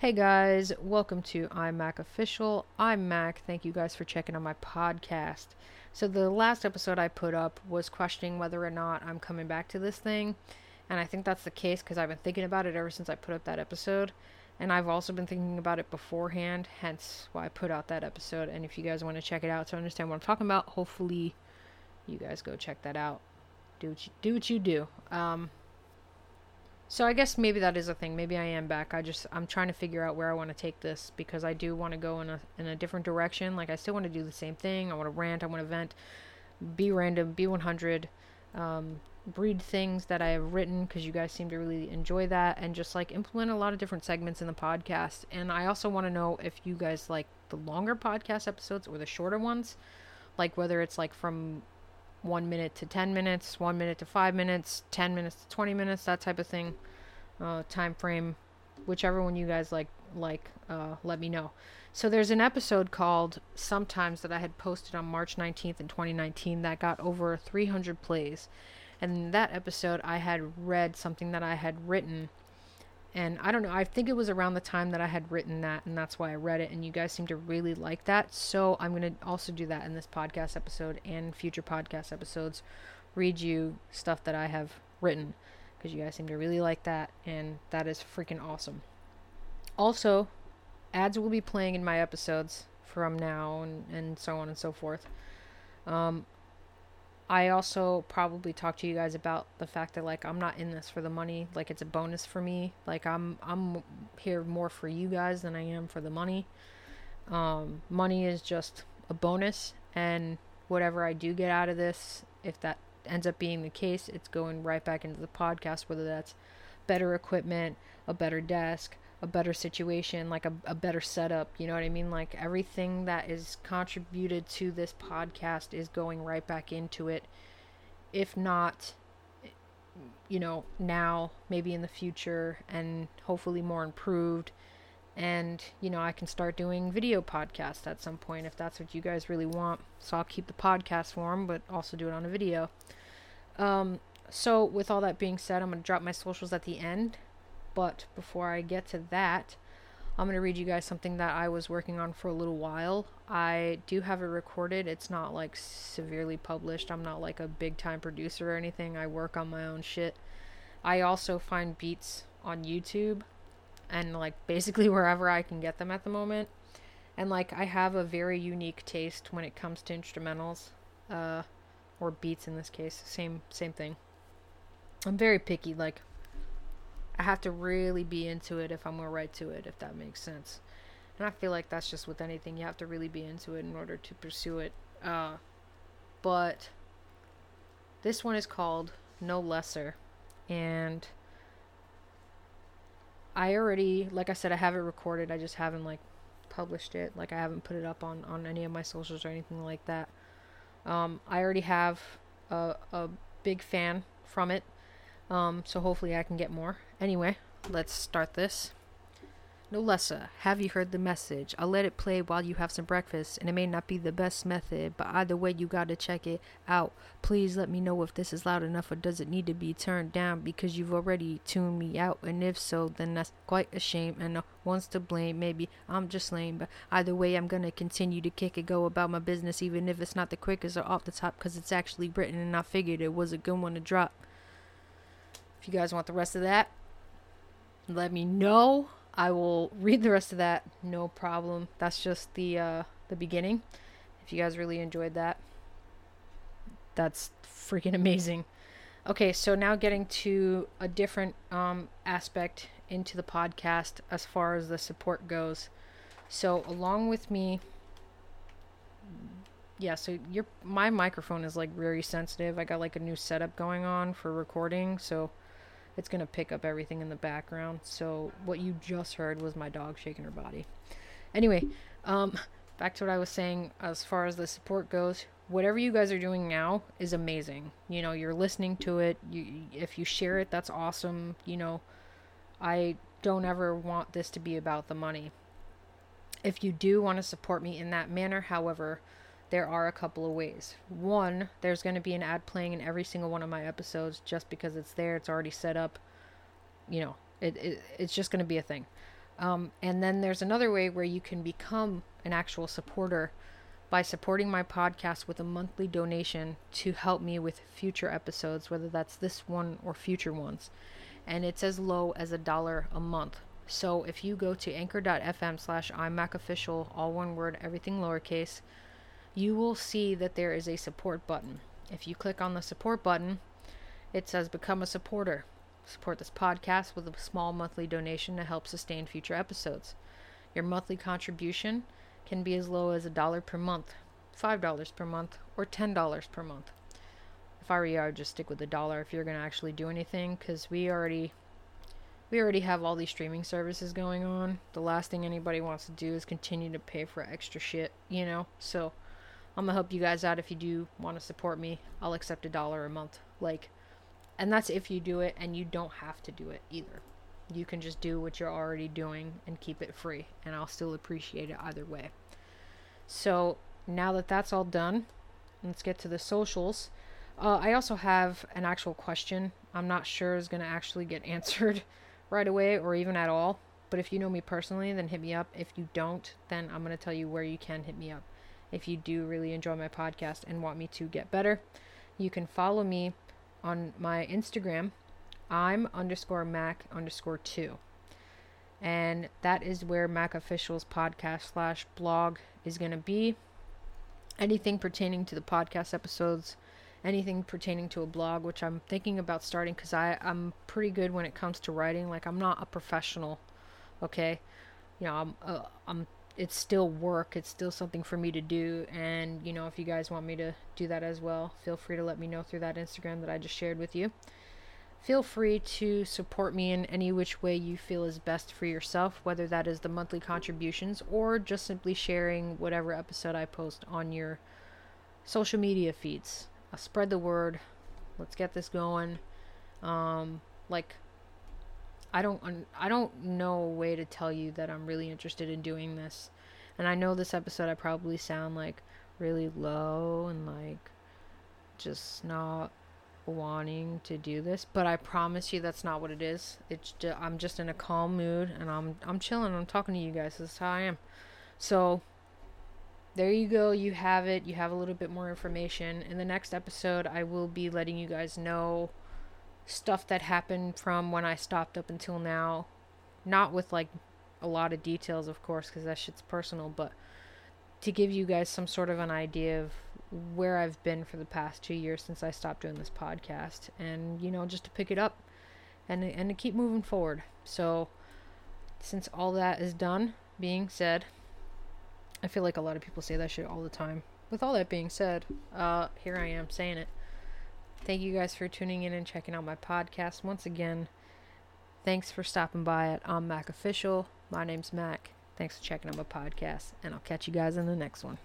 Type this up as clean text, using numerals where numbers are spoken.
Hey guys, welcome to iMac Official. I'm Mac. Thank you guys for checking out my podcast. So the last episode I put up was questioning whether or not I'm coming back to this thing. And I think that's the case because I've been thinking about it ever since I put up that episode. And I've also been thinking about it beforehand, hence why I put out that episode. And if you guys want to check it out to understand what I'm talking about, hopefully you guys go check that out. Do what you do. So I guess maybe that is a thing. Maybe I am back. I'm trying to figure out where I want to take this because I do want to go in a different direction. Like I still want to do the same thing. I want to rant. I want to vent. Be random. Be 100. Read things that I have written because you guys seem to really enjoy that, and just like implement a lot of different segments in the podcast. And I also want to know if you guys like the longer podcast episodes or the shorter ones. Like whether it's like from 1 minute to 10 minutes, 1 minute to 5 minutes, 10 minutes to 20 minutes, that type of thing, time frame, whichever one you guys like, let me know. So there's an episode called Sometimes that I had posted on March 19th in 2019 that got over 300 plays, and in that episode I had read something that I had written, and I don't know, I think it was around the time that I had written that, and that's why I read it, and you guys seem to really like that. So I'm going to also do that in this podcast episode and future podcast episodes, read you stuff that I have written, because you guys seem to really like that, and that is freaking awesome. Also, ads will be playing in my episodes from now and so on and so forth. I also probably talk to you guys about the fact that, like, I'm not in this for the money. Like, it's a bonus for me. Like, I'm here more for you guys than I am for the money. Money is just a bonus, and whatever I do get out of this, if that ends up being the case, it's going right back into the podcast, whether that's better equipment, a better desk, a better situation, like a better setup, you know what I mean? Like, everything that is contributed to this podcast is going right back into it. If not, you know, now, maybe in the future, and hopefully more improved. And, you know, I can start doing video podcasts at some point if that's what you guys really want. So I'll keep the podcast form, but also do it on a video. So with all that being said, I'm going to drop my socials at the end. But before I get to that, I'm going to read you guys something that I was working on for a little while. I do have it recorded. It's not like severely published. I'm not like a big time producer or anything. I work on my own shit. I also find beats on YouTube and like basically wherever I can get them at the moment. And like I have a very unique taste when it comes to instrumentals, or beats in this case. Same thing. I'm very picky. Like, I have to really be into it if I'm going to write to it, if that makes sense. And I feel like that's just with anything. You have to really be into it in order to pursue it. But this one is called No Lesser. And I already, like I said, I have it recorded. I just haven't, like, published it. Like, I haven't put it up on any of my socials or anything like that. I already have a big fan from it. So hopefully I can get more. Anyway, let's start this. No Lesser, have you heard the message? I'll let it play while you have some breakfast, and it may not be the best method, but either way you gotta check it out. Please let me know if this is loud enough or does it need to be turned down, because you've already tuned me out, and if so, then that's quite a shame, and no one's to blame. Maybe I'm just lame, but either way I'm gonna continue to kick it, go about my business, even if it's not the quickest or off the top, because it's actually written and I figured it was a good one to drop. If you guys want the rest of that, let me know. I will read the rest of that, no problem. That's just the beginning. If you guys really enjoyed that, that's freaking amazing. Okay, so now getting to a different aspect into the podcast as far as the support goes. So along with me, yeah, so my microphone is like very sensitive. I got like a new setup going on for recording, so it's going to pick up everything in the background. So what you just heard was my dog shaking her body. Anyway, back to what I was saying as far as the support goes. Whatever you guys are doing now is amazing. You know, you're listening to it. If you share it, that's awesome. You know, I don't ever want this to be about the money. If you do want to support me in that manner, however, there are a couple of ways. One, there's going to be an ad playing in every single one of my episodes just because it's there. It's already set up. You know, it's just going to be a thing. And then there's another way where you can become an actual supporter by supporting my podcast with a monthly donation to help me with future episodes, whether that's this one or future ones. And it's as low as $1 a month. So if you go to anchor.fm/iMacOfficial, all one word, everything lowercase, you will see that there is a support button. If you click on the support button, it says become a supporter. Support this podcast with a small monthly donation to help sustain future episodes. Your monthly contribution can be as low as $1 per month, $5 per month, or $10 per month. If I were you, I would just stick with $1 if you're going to actually do anything, because we already have all these streaming services going on. The last thing anybody wants to do is continue to pay for extra shit, you know? So I'm going to help you guys out. If you do want to support me, I'll accept $1 a month. And that's if you do it, and you don't have to do it either. You can just do what you're already doing and keep it free, and I'll still appreciate it either way. So now that that's all done, let's get to the socials. I also have an actual question. I'm not sure is going to actually get answered right away or even at all. But if you know me personally, then hit me up. If you don't, then I'm going to tell you where you can hit me up. If you do really enjoy my podcast and want me to get better, you can follow me on my Instagram, I'm_Mac_2. And that is where Mac Official's podcast/blog is going to be. Anything pertaining to the podcast episodes, anything pertaining to a blog, which I'm thinking about starting because I'm pretty good when it comes to writing. I'm not a professional, okay? It's still work. It's still something for me to do. And, if you guys want me to do that as well, feel free to let me know through that Instagram that I just shared with you. Feel free to support me in any which way you feel is best for yourself, whether that is the monthly contributions or just simply sharing whatever episode I post on your social media feeds. I'll spread the word. Let's get this going. I don't know a way to tell you that I'm really interested in doing this. And I know this episode I probably sound really low and just not wanting to do this, but I promise you that's not what it is. I'm just in a calm mood, and I'm chilling. I'm talking to you guys. This is how I am. So there you go. You have it. You have a little bit more information. In the next episode, I will be letting you guys know stuff that happened from when I stopped up until now. Not with a lot of details, of course, because that shit's personal, but to give you guys some sort of an idea of where I've been for the past 2 years since I stopped doing this podcast, and just to pick it up and to keep moving forward. So since all that is done being said, I feel like a lot of people say that shit all the time. With all that being said, here I am saying it. Thank you guys for tuning in and checking out my podcast. Once again, thanks for stopping by at I'm Mac Official. My name's Mac. Thanks for checking out my podcast, and I'll catch you guys in the next one.